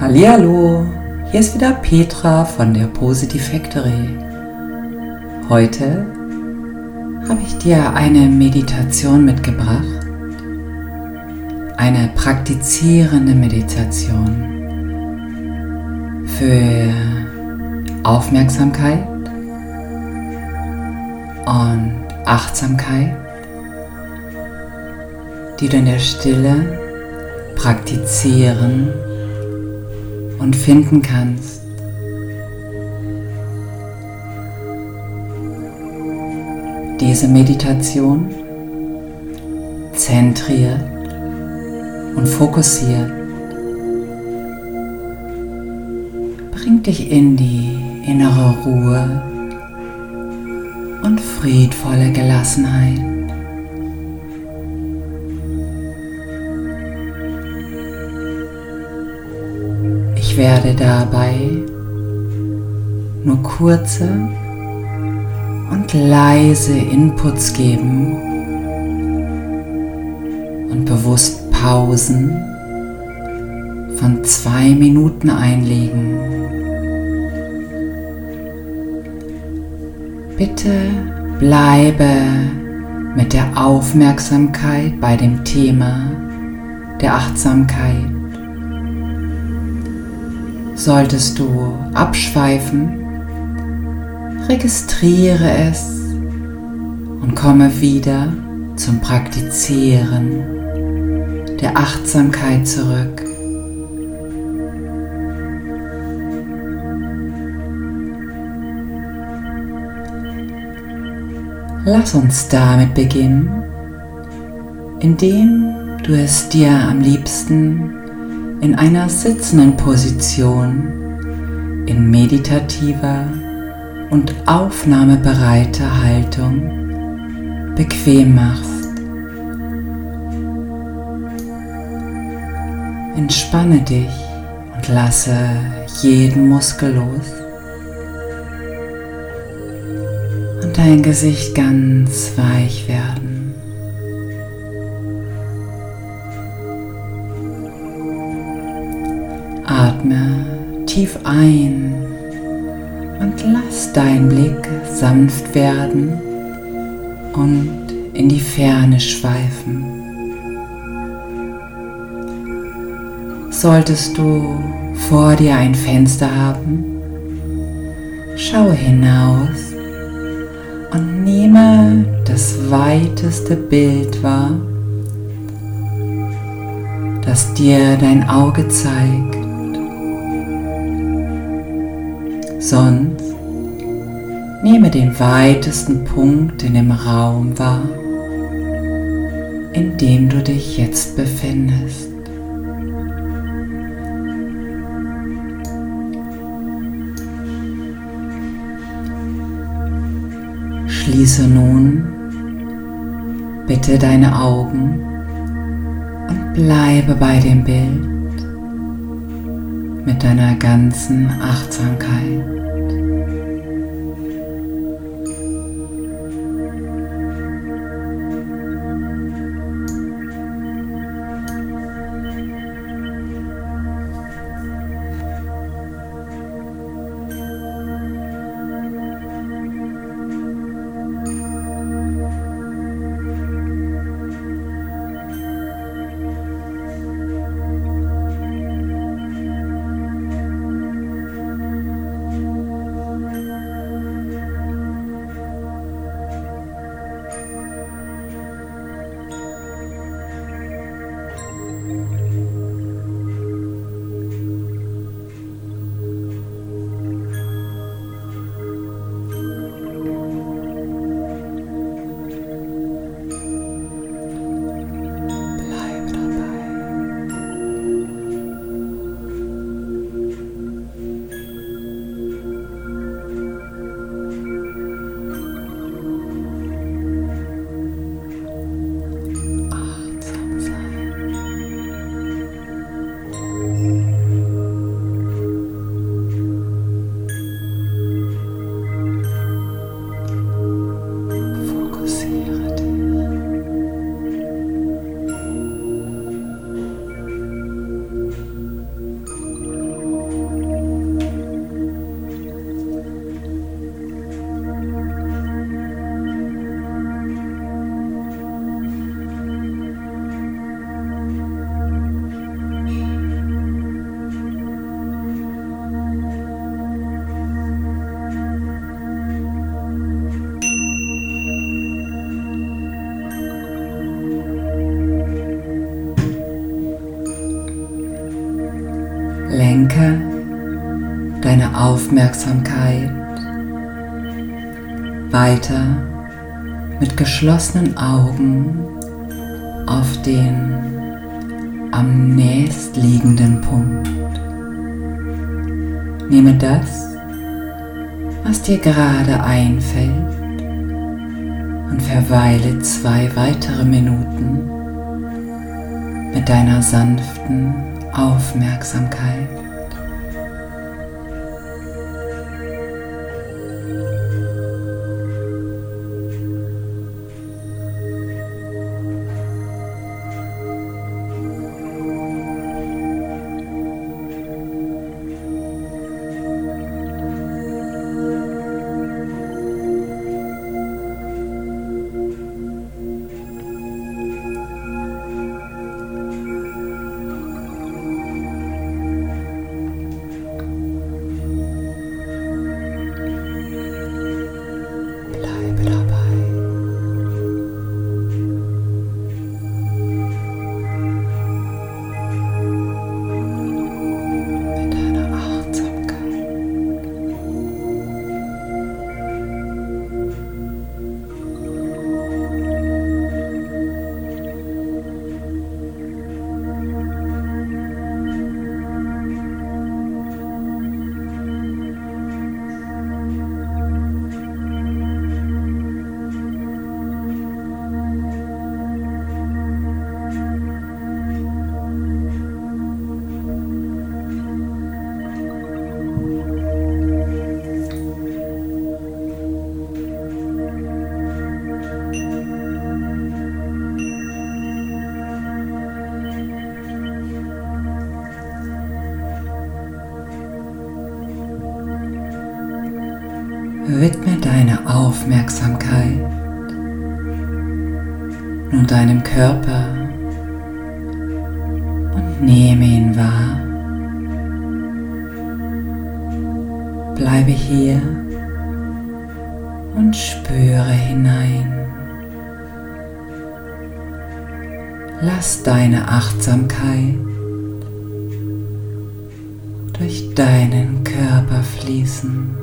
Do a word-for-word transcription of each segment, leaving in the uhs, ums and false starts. Hallihallo, hier ist wieder Petra von der Positiv Factory. Heute habe ich dir eine Meditation mitgebracht, eine praktizierende Meditation für Aufmerksamkeit und Achtsamkeit, die du in der Stille praktizieren und finden kannst. Diese Meditation zentriert und fokussiert bringt dich in die innere Ruhe und friedvolle Gelassenheit. Ich werde dabei nur kurze und leise Inputs geben und bewusst Pausen von zwei Minuten einlegen. Bitte bleibe mit der Aufmerksamkeit bei dem Thema der Achtsamkeit. Solltest du abschweifen, registriere es und komme wieder zum Praktizieren der Achtsamkeit zurück. Lass uns damit beginnen, indem du es dir am liebsten in einer sitzenden Position, in meditativer und aufnahmebereiter Haltung bequem machst. Entspanne dich und lasse jeden Muskel los und dein Gesicht ganz weich werden. Atme tief ein und lass deinen Blick sanft werden und in die Ferne schweifen. Solltest du vor dir ein Fenster haben, schaue hinaus und nehme das weiteste Bild wahr, das dir dein Auge zeigt. Sonst nehme den weitesten Punkt in dem Raum wahr, in dem du dich jetzt befindest. Schließe nun bitte deine Augen und bleibe bei dem Bild mit deiner ganzen Achtsamkeit. lenke deine Aufmerksamkeit weiter mit geschlossenen Augen auf den am nächstliegenden Punkt. Nehme das, was dir gerade einfällt, und verweile zwei weitere Minuten mit deiner sanften Aufmerksamkeit. Widme deine Aufmerksamkeit nun deinem Körper und nehme ihn wahr. Bleibe hier und spüre hinein. Lass deine Achtsamkeit durch deinen Körper fließen.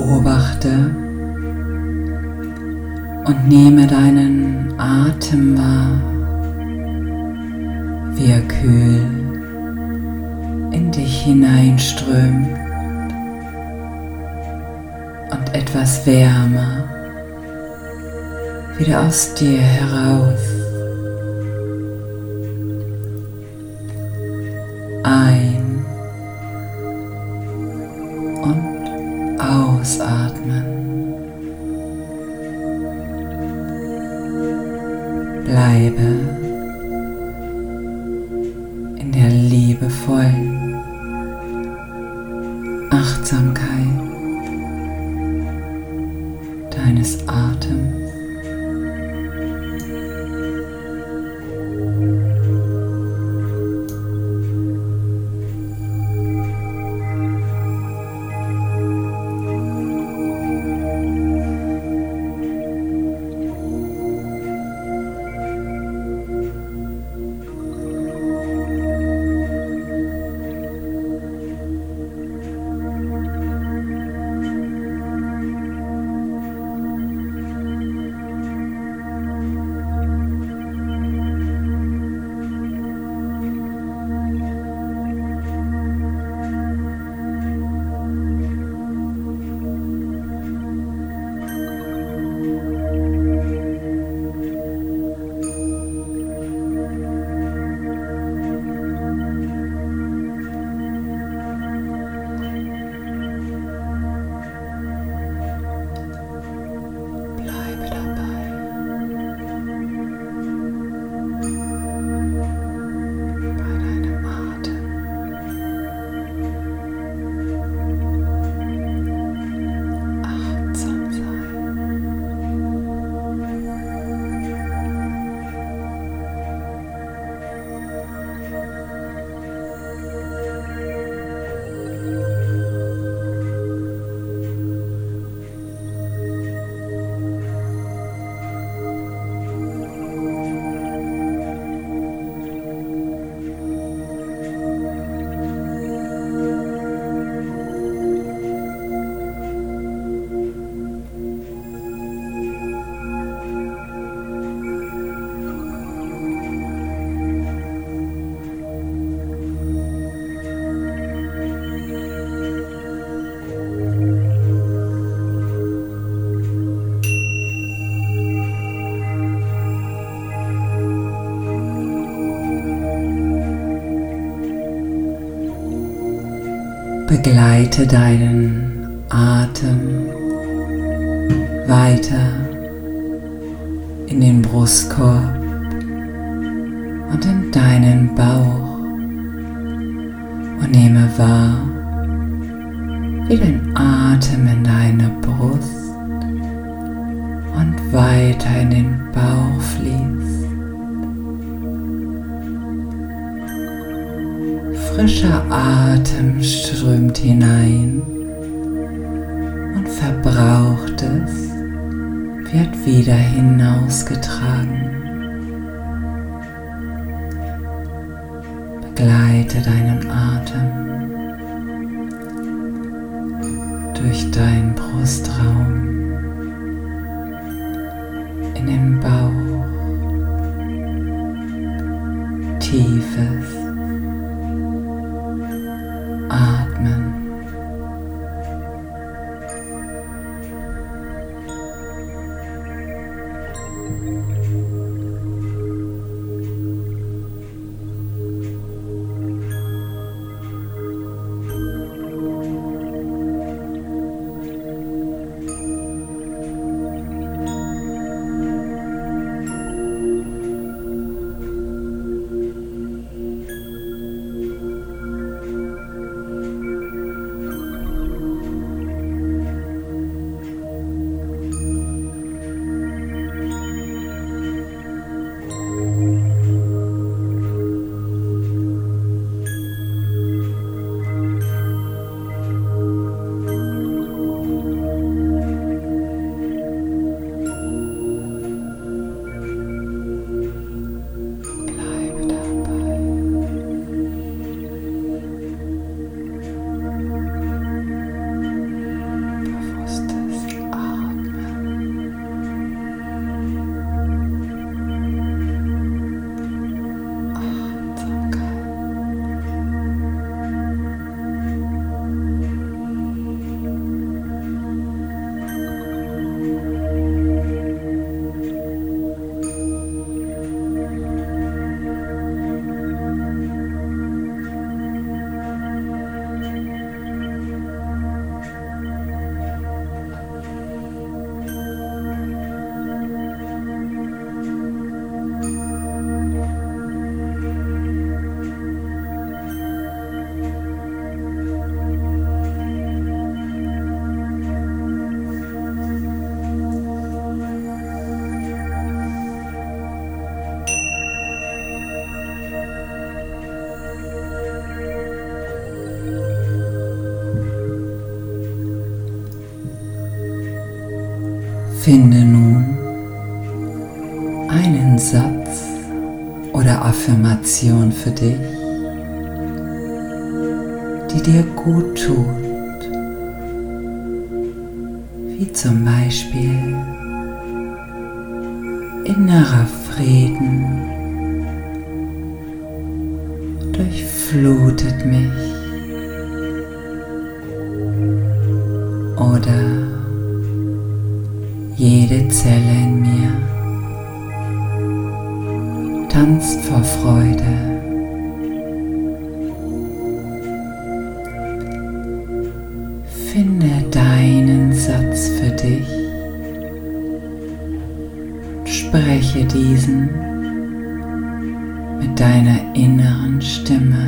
Beobachte und nehme deinen Atem wahr, wie er kühl in dich hineinströmt und etwas wärmer wieder aus dir heraus. Ein und ausatmen. Bleibe in der liebevollen Achtsamkeit deines Atems. Begleite deinen Atem weiter in den Brustkorb und in deinen Bauch und nehme wahr, wie dein Atem in deine Brust und weiter in den Bauch fließt. Frischer Atem strömt hinein und verbraucht es. Wird wieder hinausgetragen. Begleite deinen Atem durch deinen Brustraum in den Bauch, tiefes Atmen. Finde nun einen Satz oder Affirmation für dich, die dir gut tut, wie zum Beispiel innerer Frieden durchflutet mich oder jede Zelle in mir tanzt vor Freude. Finde deinen Satz für dich und spreche diesen mit deiner inneren Stimme.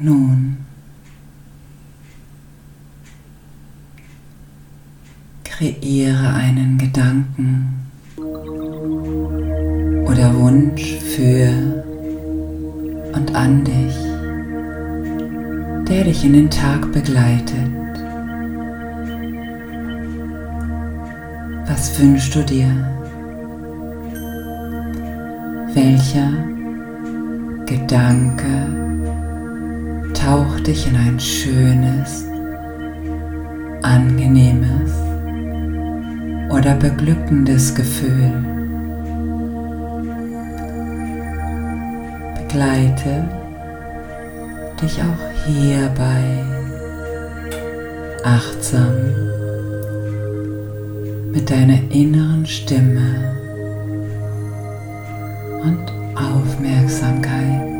Nun kreiere einen Gedanken oder Wunsch für und an dich, der dich in den Tag begleitet. Was wünschst du dir? Welcher Gedanke taucht dich in ein schönes, angenehmes oder beglückendes Gefühl? Begleite dich auch hierbei achtsam mit deiner inneren Stimme und Aufmerksamkeit.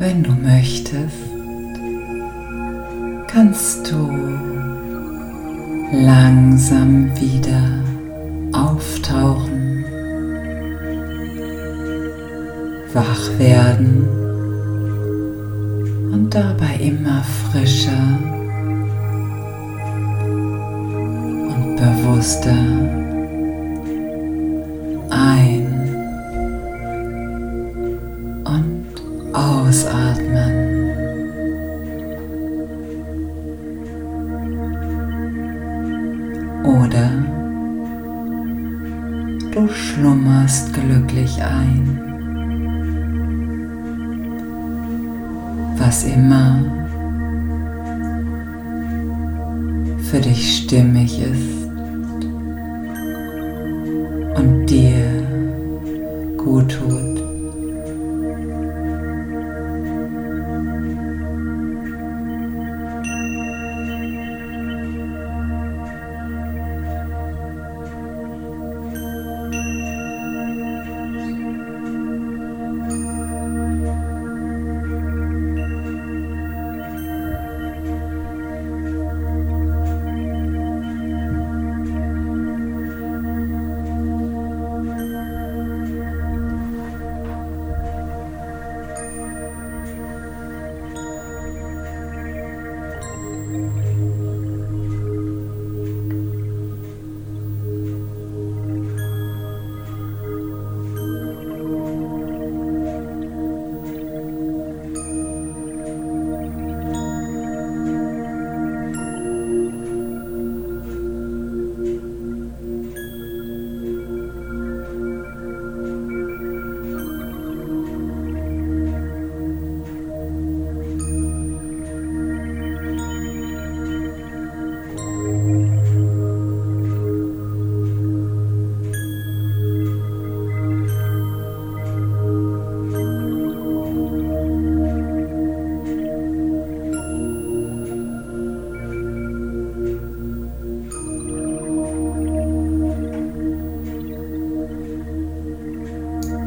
Wenn du möchtest, kannst du langsam wieder auftauchen, wach werden und dabei immer frischer und bewusster. Oder du schlummerst glücklich ein. Was immer für dich stimmig ist und dir gut tut.